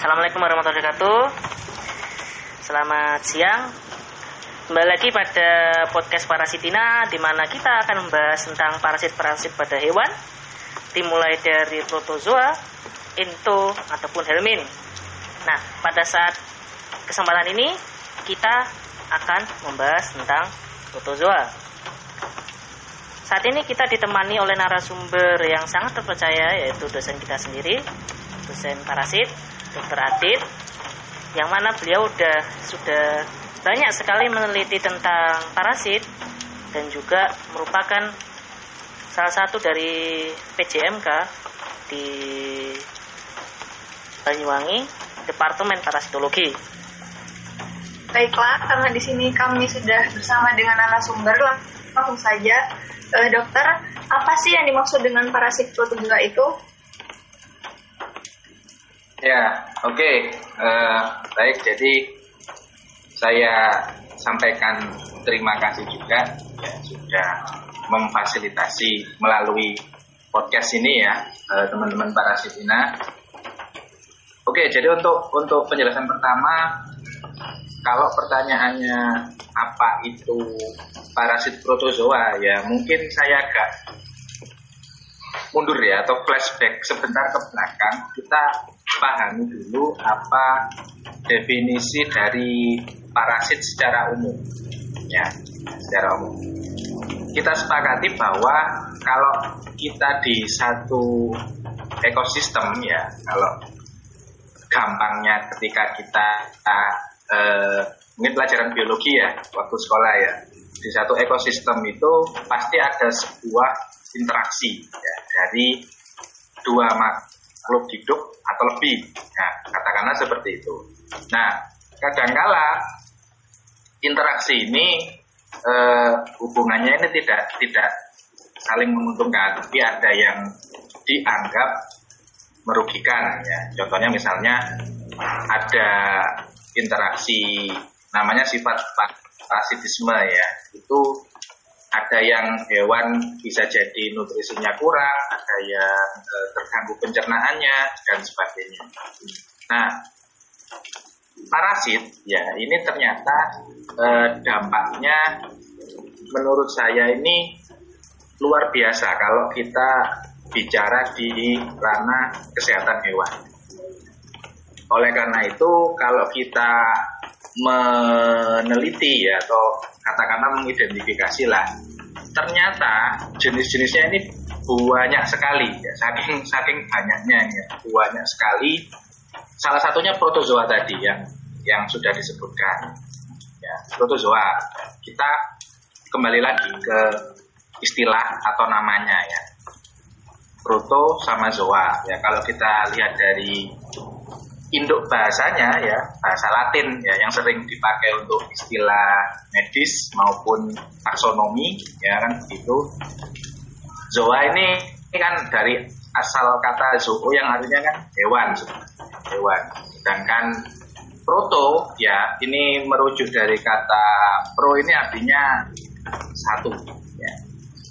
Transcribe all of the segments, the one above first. Assalamualaikum warahmatullahi wabarakatuh. Selamat siang. Kembali lagi pada podcast Parasitina, di mana kita akan membahas tentang parasit-parasit pada hewan, dimulai dari protozoa, ento ataupun helmin. Nah, pada saat kesempatan ini kita akan membahas tentang protozoa. Saat ini kita ditemani oleh narasumber yang sangat terpercaya, yaitu dosen kita sendiri, dosen parasit, Dr. Adit, yang mana beliau sudah banyak sekali meneliti tentang parasit dan juga merupakan salah satu dari PJMK di Banyuwangi, Departemen Parasitologi. Baiklah, karena di sini kami sudah bersama dengan narasumber, langsung saja. Dokter, apa sih yang dimaksud dengan parasit protozoa itu? Ya, oke. Baik, jadi saya sampaikan terima kasih juga ya, sudah memfasilitasi melalui podcast ini ya, teman-teman Parasitina. Oke, jadi untuk penjelasan pertama, kalau pertanyaannya apa itu parasit protozoa, ya mungkin saya agak mundur ya, atau flashback sebentar ke belakang. Kita pahami dulu apa definisi dari parasit secara umum ya, secara umum. Kita sepakati bahwa kalau kita di satu ekosistem ya, kalau gampangnya ketika kita mungkin pelajaran biologi ya waktu sekolah ya, di satu ekosistem itu pasti ada sebuah interaksi ya, dari dua makhluk hidup atau lebih. Nah, katakanlah seperti itu. Nah, kadangkala interaksi ini hubungannya ini tidak saling menguntungkan, tapi ada yang dianggap merugikan ya. Contohnya misalnya ada interaksi namanya sifat parasitisme ya, itu ada yang hewan bisa jadi nutrisinya kurang, ada yang terganggu pencernaannya dan sebagainya. Nah, parasit ya ini ternyata dampaknya menurut saya ini luar biasa kalau kita bicara di ranah kesehatan hewan. Oleh karena itu kalau kita meneliti ya, atau katakanlah mengidentifikasi lah, ternyata jenis-jenisnya ini banyak sekali ya, saking banyaknya ya, banyak sekali. Salah satunya protozoa tadi yang sudah disebutkan ya, protozoa. Kita kembali lagi ke istilah atau namanya ya, proto sama zoa ya. Kalau kita lihat dari induk bahasanya ya, bahasa Latin ya, yang sering dipakai untuk istilah medis maupun taksonomi ya kan begitu. Zoa ini kan dari asal kata zoo yang artinya kan hewan. Sedangkan proto ya ini merujuk dari kata pro, ini artinya satu ya.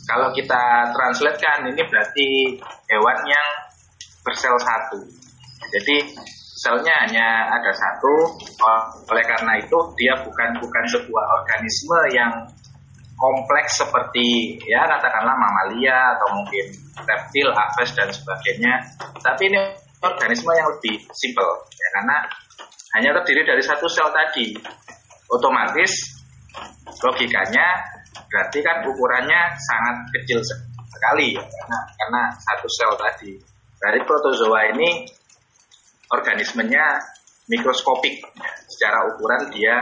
Kalau kita translatekan ini berarti hewan yang bersel satu. Jadi selnya hanya ada satu, oleh karena itu dia bukan sebuah organisme yang kompleks seperti ya katakanlah mamalia atau mungkin reptil, aves dan sebagainya. Tapi ini organisme yang lebih simpel ya, karena hanya terdiri dari satu sel tadi. Otomatis logikanya berarti kan ukurannya sangat kecil sekali ya, karena satu sel tadi. Dari protozoa ini organismenya mikroskopik ya, secara ukuran dia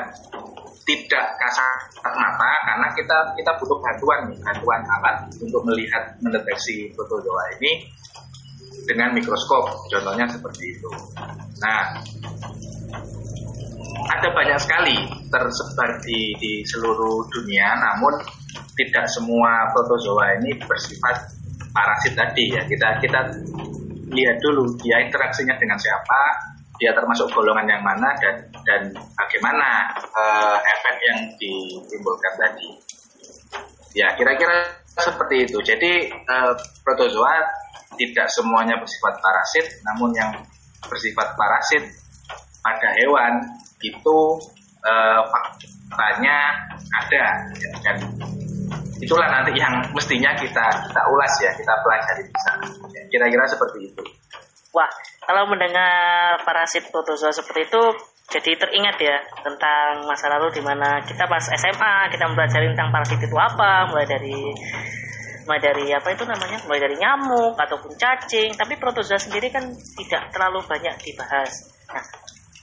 tidak kasat mata, karena kita butuh bantuan alat untuk melihat mendeteksi protozoa ini dengan mikroskop, contohnya seperti itu. Nah, ada banyak sekali tersebar di seluruh dunia, namun tidak semua protozoa ini bersifat parasit tadi ya. Kita lihat dulu dia interaksinya dengan siapa, dia termasuk golongan yang mana, dan bagaimana efek yang ditimbulkan tadi. Ya, kira-kira seperti itu. Jadi protozoa tidak semuanya bersifat parasit, namun yang bersifat parasit pada hewan itu faktanya ada, ya, dan itulah nanti yang mestinya kita ulas ya, kita pelajari bersama. Ya, kira-kira seperti itu. Wah, kalau mendengar parasit protozoa seperti itu, jadi teringat ya tentang masa lalu di mana kita pas SMA kita mempelajari tentang parasit itu apa, mulai dari apa itu namanya, mulai dari nyamuk ataupun cacing, tapi protozoa sendiri kan tidak terlalu banyak dibahas. Nah,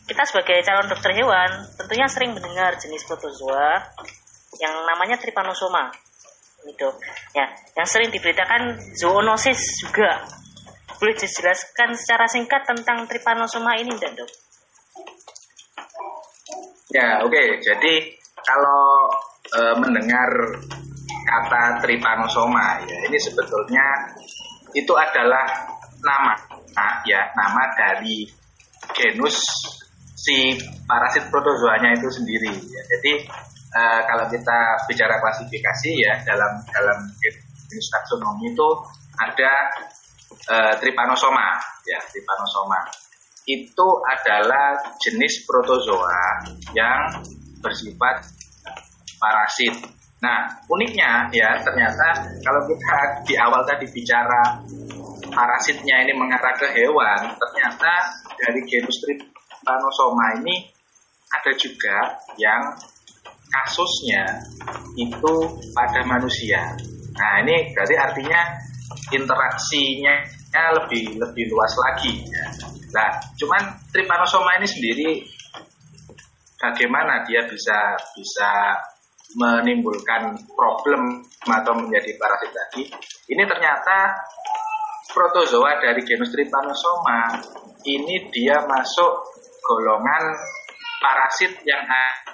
kita sebagai calon dokter hewan tentunya sering mendengar jenis protozoa yang namanya trypanosoma gitu ya, yang sering diberitakan zoonosis juga. Boleh dijelaskan secara singkat tentang trypanosoma ini enggak, Dok? Ya, oke. Jadi kalau mendengar kata trypanosoma ya, ini sebetulnya itu adalah nama dari genus si parasit protozoanya itu sendiri ya. Jadi kalau kita bicara klasifikasi ya, dalam genus taksonomi itu ada trypanosoma ya. Trypanosoma itu adalah jenis protozoa yang bersifat parasit. Nah, uniknya ya, ternyata kalau kita di awal tadi bicara parasitnya ini mengarah ke hewan, ternyata dari genus trypanosoma ini ada juga yang kasusnya itu pada manusia. Nah, ini berarti artinya interaksinya lebih luas lagi ya. Nah, cuman trypanosoma ini sendiri bagaimana dia bisa menimbulkan problem atau menjadi parasit tadi. Ini ternyata protozoa dari genus trypanosoma ini dia masuk golongan parasit yang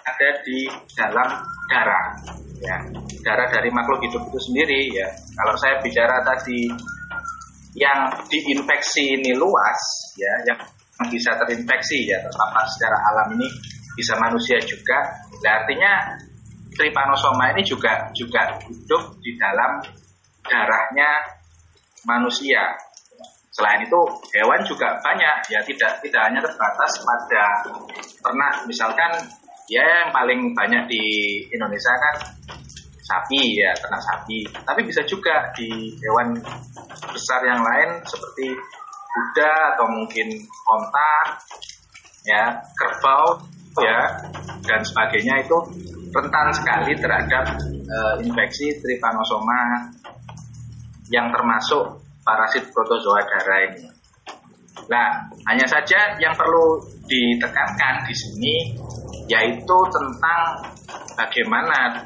ada di dalam darah. Ya, darah dari makhluk hidup itu sendiri ya. Kalau saya bicara tadi yang diinfeksi ini luas ya, yang bisa terinfeksi ya, terpapar secara alam ini bisa manusia juga. Nah, artinya trypanosoma ini juga hidup di dalam darahnya manusia. Selain itu hewan juga banyak ya, tidak hanya terbatas pada ternak. Misalkan ya yang paling banyak di Indonesia kan sapi ya, ternak sapi. Tapi bisa juga di hewan besar yang lain seperti kuda atau mungkin onta ya, kerbau ya, dan sebagainya. Itu rentan sekali terhadap infeksi trypanosoma yang termasuk parasit protozoa darah ini. Nah, hanya saja yang perlu ditekankan di sini yaitu tentang bagaimana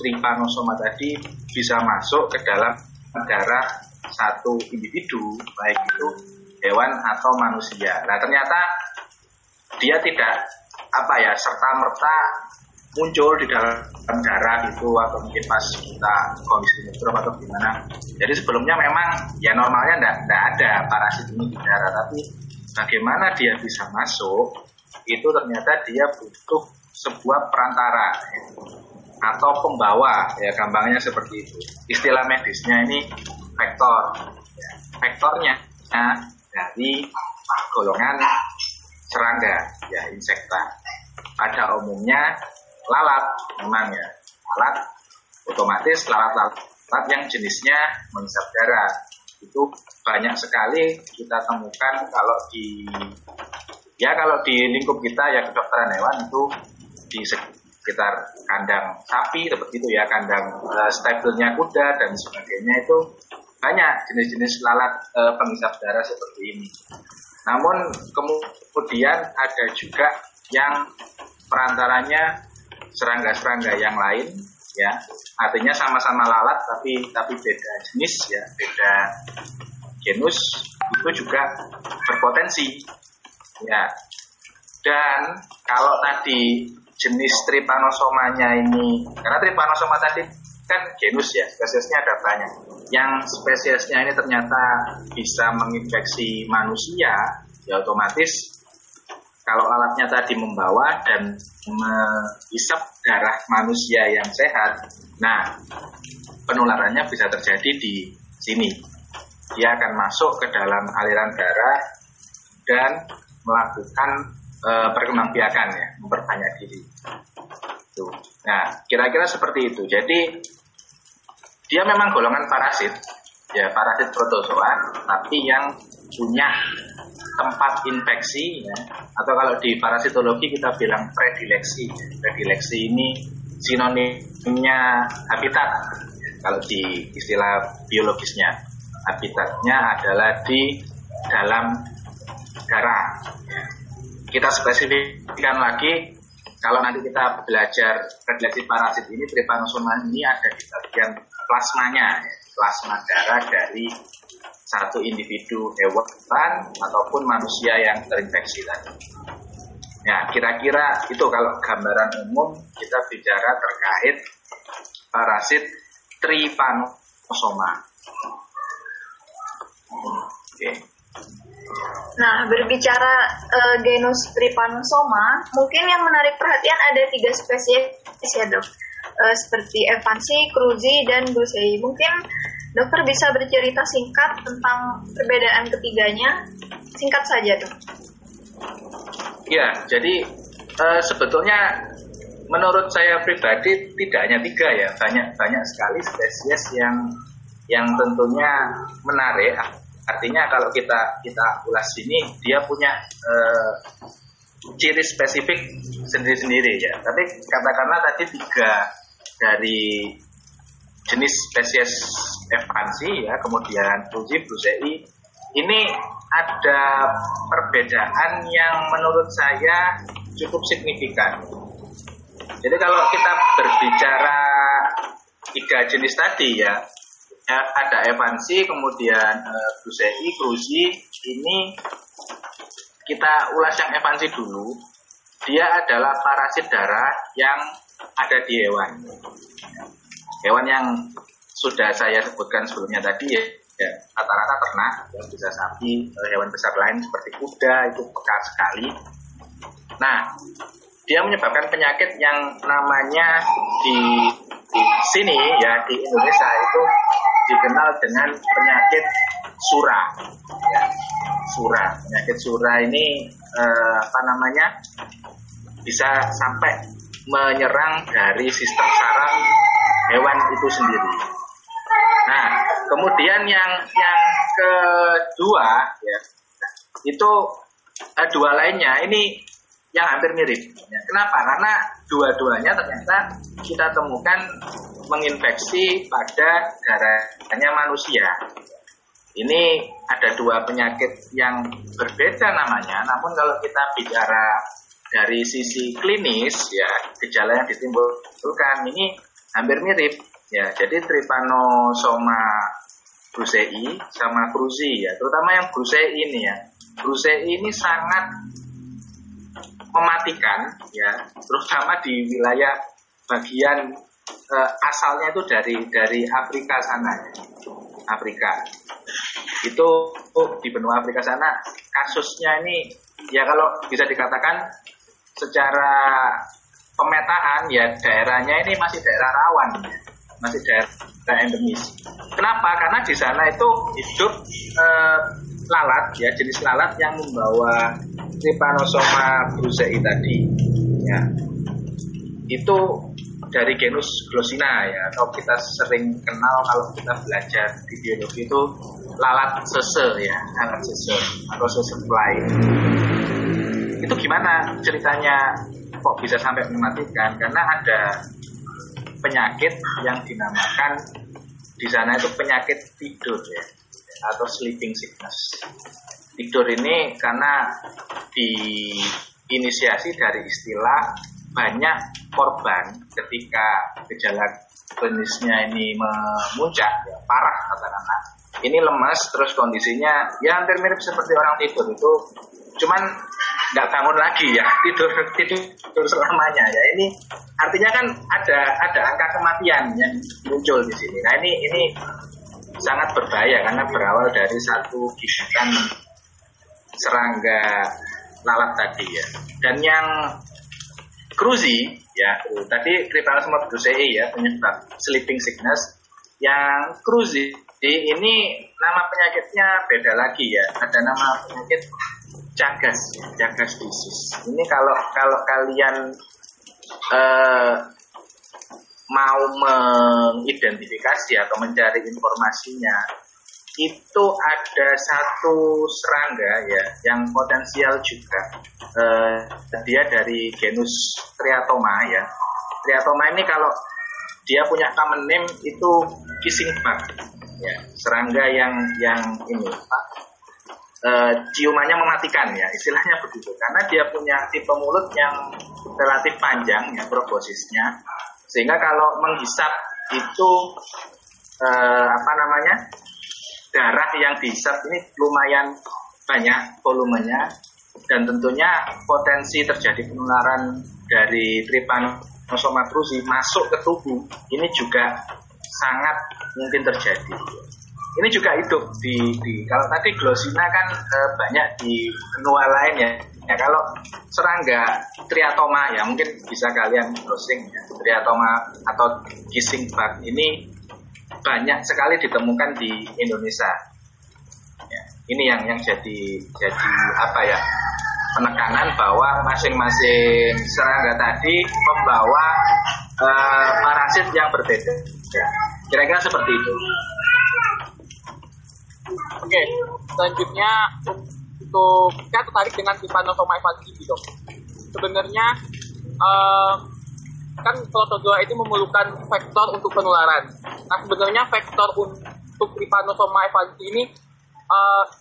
trypanosoma tadi bisa masuk ke dalam darah satu individu, baik itu hewan atau manusia. Nah, ternyata dia tidak serta-merta muncul di dalam darah itu atau mungkin pas kita kondisi mikrob atau gimana. Jadi sebelumnya memang ya normalnya tidak ada parasit ini di darah, tapi bagaimana dia bisa masuk itu ternyata dia butuh sebuah perantara ya, atau pembawa ya, gampangnya seperti itu. Istilah medisnya ini vektor ya, vektornya ya, dari golongan serangga ya, insekta. Pada umumnya lalat memang ya, lalat otomatis lalat yang jenisnya menghisap darah itu banyak sekali kita temukan kalau di lingkup kita ya, kedokteran hewan itu di sekitar kandang sapi seperti itu ya, kandang stablenya kuda dan sebagainya. Itu banyak jenis-jenis lalat penghisap darah seperti ini. Namun kemudian ada juga yang perantaranya serangga-serangga yang lain ya, artinya sama-sama lalat tapi beda jenis ya, beda genus. Itu juga berpotensi ya. Dan kalau tadi jenis trypanosomanya ini, karena trypanosoma tadi kan genus ya, spesiesnya ada banyak. Yang spesiesnya ini ternyata bisa menginfeksi manusia ya, otomatis kalau alatnya tadi membawa dan menghisap darah manusia yang sehat, nah penularannya bisa terjadi di sini. Dia akan masuk ke dalam aliran darah dan melakukan perkembangbiakan ya, memperbanyak diri. Tuh. Nah, kira-kira seperti itu. Jadi dia memang golongan parasit, ya parasit protozoa, tapi yang punya tempat infeksi, ya. Atau kalau di parasitologi kita bilang predileksi. Predileksi ini sinonimnya habitat. Kalau di istilah biologisnya, habitatnya adalah di dalam darah. Kita spesifikkan lagi, kalau nanti kita belajar predileksi parasit ini, trypanosoma ini ada di bagian plasmanya, plasma darah dari satu individu hewan ataupun manusia yang terinfeksi tadi. Ya, kira-kira itu kalau gambaran umum kita bicara terkait parasit trypanosoma. Oke. Nah, berbicara genus Trypanosoma, mungkin yang menarik perhatian ada 3 spesies ya, Dok. Seperti evansi, cruzi, dan brucei. Mungkin Dokter bisa bercerita singkat tentang perbedaan ketiganya. Singkat saja, Dok. Ya, jadi sebetulnya menurut saya pribadi tidak hanya 3 ya, banyak sekali spesies yang tentunya menarik. Artinya kalau kita ulas ini dia punya ciri spesifik sendiri-sendiri ya. Tapi katakanlah tadi 3 dari jenis spesies evansi ya, kemudian cruzi, brucei ini ada perbedaan yang menurut saya cukup signifikan. Jadi kalau kita berbicara 3 jenis tadi ya, ada evansi, kemudian brucei, cruzi. Ini kita ulas yang evansi dulu. Dia adalah parasit darah yang ada di hewan. Hewan yang sudah saya sebutkan sebelumnya tadi ya, rata-rata ternak, ya, bisa sapi, hewan besar lain seperti kuda itu peka sekali. Nah, dia menyebabkan penyakit yang namanya di sini ya di Indonesia itu dikenal dengan penyakit sura. Ya, sura. Penyakit sura ini bisa sampai menyerang dari sistem saraf hewan itu sendiri. Nah, kemudian yang kedua ya, itu dua lainnya ini yang hampir mirip. Kenapa? Karena dua-duanya ternyata kita temukan menginfeksi pada darahnya manusia. Ini ada 2 penyakit yang berbeda namanya, namun kalau kita bicara dari sisi klinis ya, gejala yang ditimbulkan ini hampir mirip ya. Jadi trypanosoma brucei sama cruzi ya, terutama yang brucei ini ya. Brucei ini sangat mematikan ya, terutama di wilayah bagian asalnya itu dari Afrika sana ya. Afrika itu di benua Afrika sana kasusnya ini ya, kalau bisa dikatakan secara pemetaan ya daerahnya ini masih daerah rawan ya. Masih daerah endemis. Kenapa? Karena di sana itu hidup lalat ya, jenis lalat yang membawa Trypanosoma brucei tadi ya. Itu dari genus Glossina ya, atau kita sering kenal kalau kita belajar di biologi itu lalat sese ya, lalat sese atau sese fly. Itu gimana ceritanya kok bisa sampai mematikan? Karena ada penyakit yang dinamakan di sana itu penyakit tidur ya, atau sleeping sickness. Tidur ini karena diinisiasi dari istilah banyak korban ketika gejala klinisnya ini memuncak ya, parah katakanlah. Ini lemas terus kondisinya ya hampir mirip seperti orang tidur itu, cuman nggak bangun lagi ya, tidur selamanya ya. Ini artinya kan ada angka kematian yang muncul di sini. Nah ini sangat berbahaya karena berawal dari satu gigitan serangga lalat tadi ya. Dan yang cruzi ya, tadi Trypanosoma brucei ya, penyebab sleeping sickness. Yang cruzi ini nama penyakitnya beda lagi ya, ada nama penyakit Chagas disease. Ini kalau kalian mau mengidentifikasi atau mencari informasinya, itu ada satu serangga ya yang potensial juga. Dia dari genus Triatoma ya. Triatoma ini kalau dia punya common name itu kissing bug ya, serangga yang ini Pak. Ciumannya mematikan ya, istilahnya begitu. Karena dia punya tipe mulut yang relatif panjang ya probosisnya, sehingga kalau menghisap itu darah yang dihisap ini lumayan banyak volumenya, dan tentunya potensi terjadi penularan dari Trypanosoma cruzi masuk ke tubuh ini juga sangat mungkin terjadi. Ini juga hidup di kalau tadi Glossina kan banyak di benua lain ya. Ya kalau serangga Triatoma ya mungkin bisa kalian browsing ya. Triatoma atau kissing bug ini banyak sekali ditemukan di Indonesia. Ya, ini yang jadi apa ya? Penekanan bahwa masing-masing serangga tadi membawa parasit yang berbeda. Ya, kira-kira seperti itu. Oke, selanjutnya untuk saya tertarik dengan Trypanosoma evansi gitu. Sebenarnya kan protozoa itu memerlukan vektor untuk penularan. Nah sebenarnya vektor untuk Trypanosoma evansi ini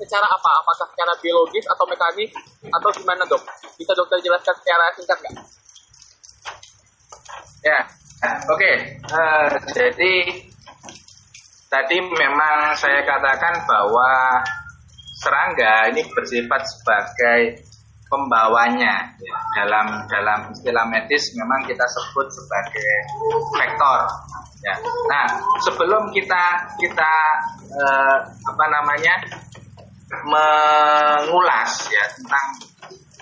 secara apa? Apakah secara biologis atau mekanis atau gimana dok? Bisa dokter jelaskan secara singkat nggak? Ya, oke. Jadi tadi memang saya katakan bahwa serangga ini bersifat sebagai pembawanya ya. Dalam istilah medis memang kita sebut sebagai vektor. Ya. Nah, sebelum kita mengulas ya tentang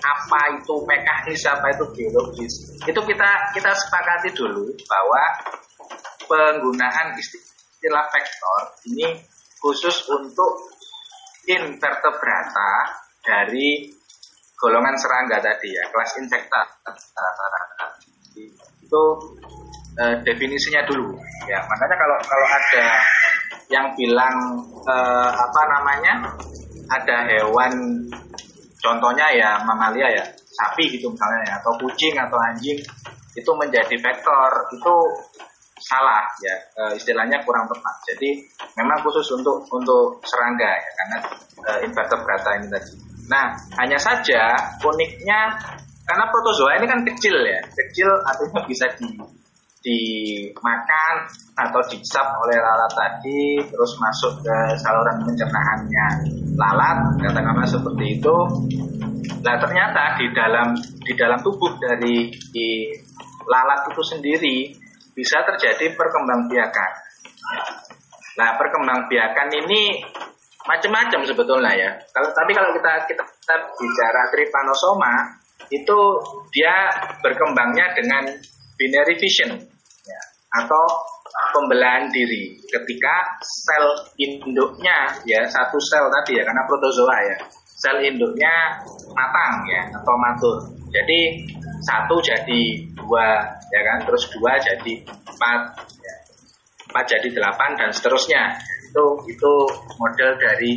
apa itu mekanis, apa itu biologis, itu kita sepakati dulu bahwa penggunaan istilah vektor ini khusus untuk invertebrata dari golongan serangga tadi ya, kelas insekta. Itu definisinya dulu ya. Makanya kalau ada yang bilang ada hewan contohnya ya mamalia ya, sapi gitu misalnya ya, atau kucing atau anjing itu menjadi vektor, itu salah ya, istilahnya kurang tepat. Jadi memang khusus untuk serangga ya, karena invertebrata ini tadi. Nah hanya saja uniknya karena protozoa ini kan kecil ya, kecil artinya bisa dimakan atau dihisap oleh lalat tadi, terus masuk ke saluran pencernaannya lalat, katakanlah seperti itu. Nah ternyata di dalam tubuh dari lalat itu sendiri bisa terjadi perkembangbiakan. Nah, perkembangbiakan ini macam-macam sebetulnya ya. Tapi kalau kita bicara Trypanosoma itu dia berkembangnya dengan binary fission ya, atau pembelahan diri ketika sel induknya ya, satu sel tadi ya, karena protozoa ya, sel induknya matang ya atau matur. Jadi satu jadi dua ya kan, terus dua jadi empat ya. Empat jadi delapan dan seterusnya. Itu model dari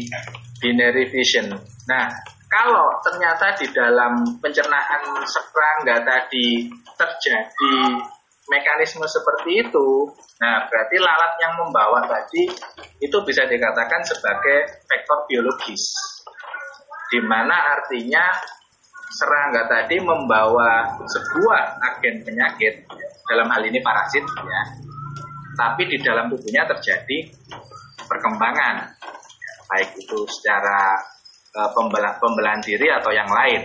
binary fission. Nah kalau ternyata di dalam pencernaan serangga tadi terjadi mekanisme seperti itu, nah berarti lalat yang membawa tadi itu bisa dikatakan sebagai vektor biologis, di mana artinya serangga tadi membawa sebuah agen penyakit, dalam hal ini parasit ya, tapi di dalam tubuhnya terjadi perkembangan, baik itu secara pembelahan diri atau yang lain.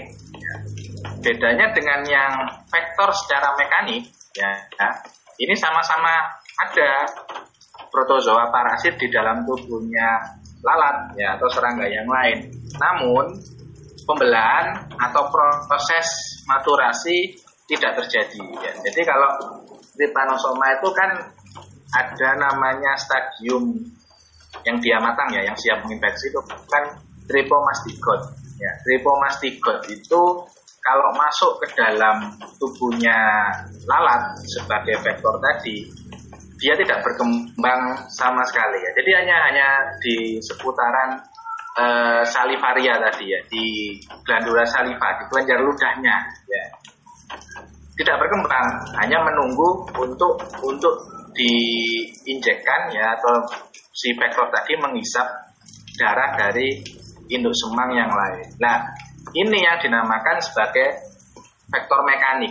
Bedanya dengan yang vektor secara mekanik ya, ini sama-sama ada protozoa parasit di dalam tubuhnya lalat ya atau serangga yang lain, namun pembelahan atau proses maturasi tidak terjadi ya. Jadi kalau Trypanosoma itu kan ada namanya stadium yang dia matang ya, yang siap menginfeksi itu kan Tripomastigot. Ya, Tripomastigot itu kalau masuk ke dalam tubuhnya lalat sebagai vektor tadi, dia tidak berkembang sama sekali ya. Jadi hanya di seputaran salivaria tadi ya, di glandula saliva, di kelenjar ludahnya ya. Tidak berkembang, hanya menunggu untuk diinjekkan ya, atau si vektor tadi menghisap darah dari induk semang yang lain. Nah, ini yang dinamakan sebagai vektor mekanik.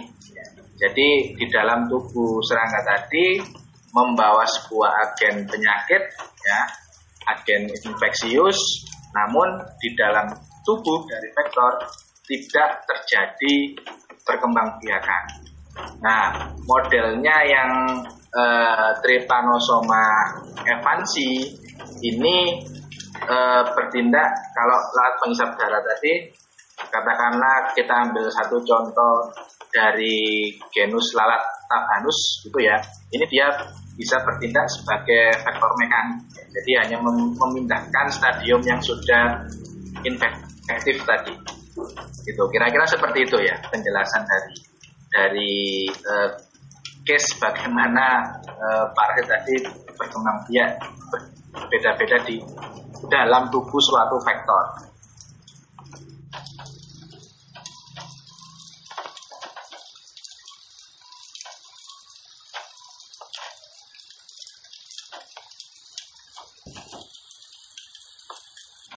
Jadi di dalam tubuh serangga tadi membawa sebuah agen penyakit, ya, agen infeksius. Namun di dalam tubuh dari vektor tidak terjadi perkembangbiakan. Nah, modelnya yang Trypanosoma evansi ini bertindak kalau lalat penghisap darah tadi, katakanlah kita ambil satu contoh dari genus lalat tabanus gitu ya, ini dia bisa bertindak sebagai vektor mekanik, jadi hanya memindahkan stadium yang sudah infektif tadi gitu, kira-kira seperti itu ya penjelasan dari case bagaimana parasit tadi berkembang biak beda-beda di dalam tubuh suatu vektor.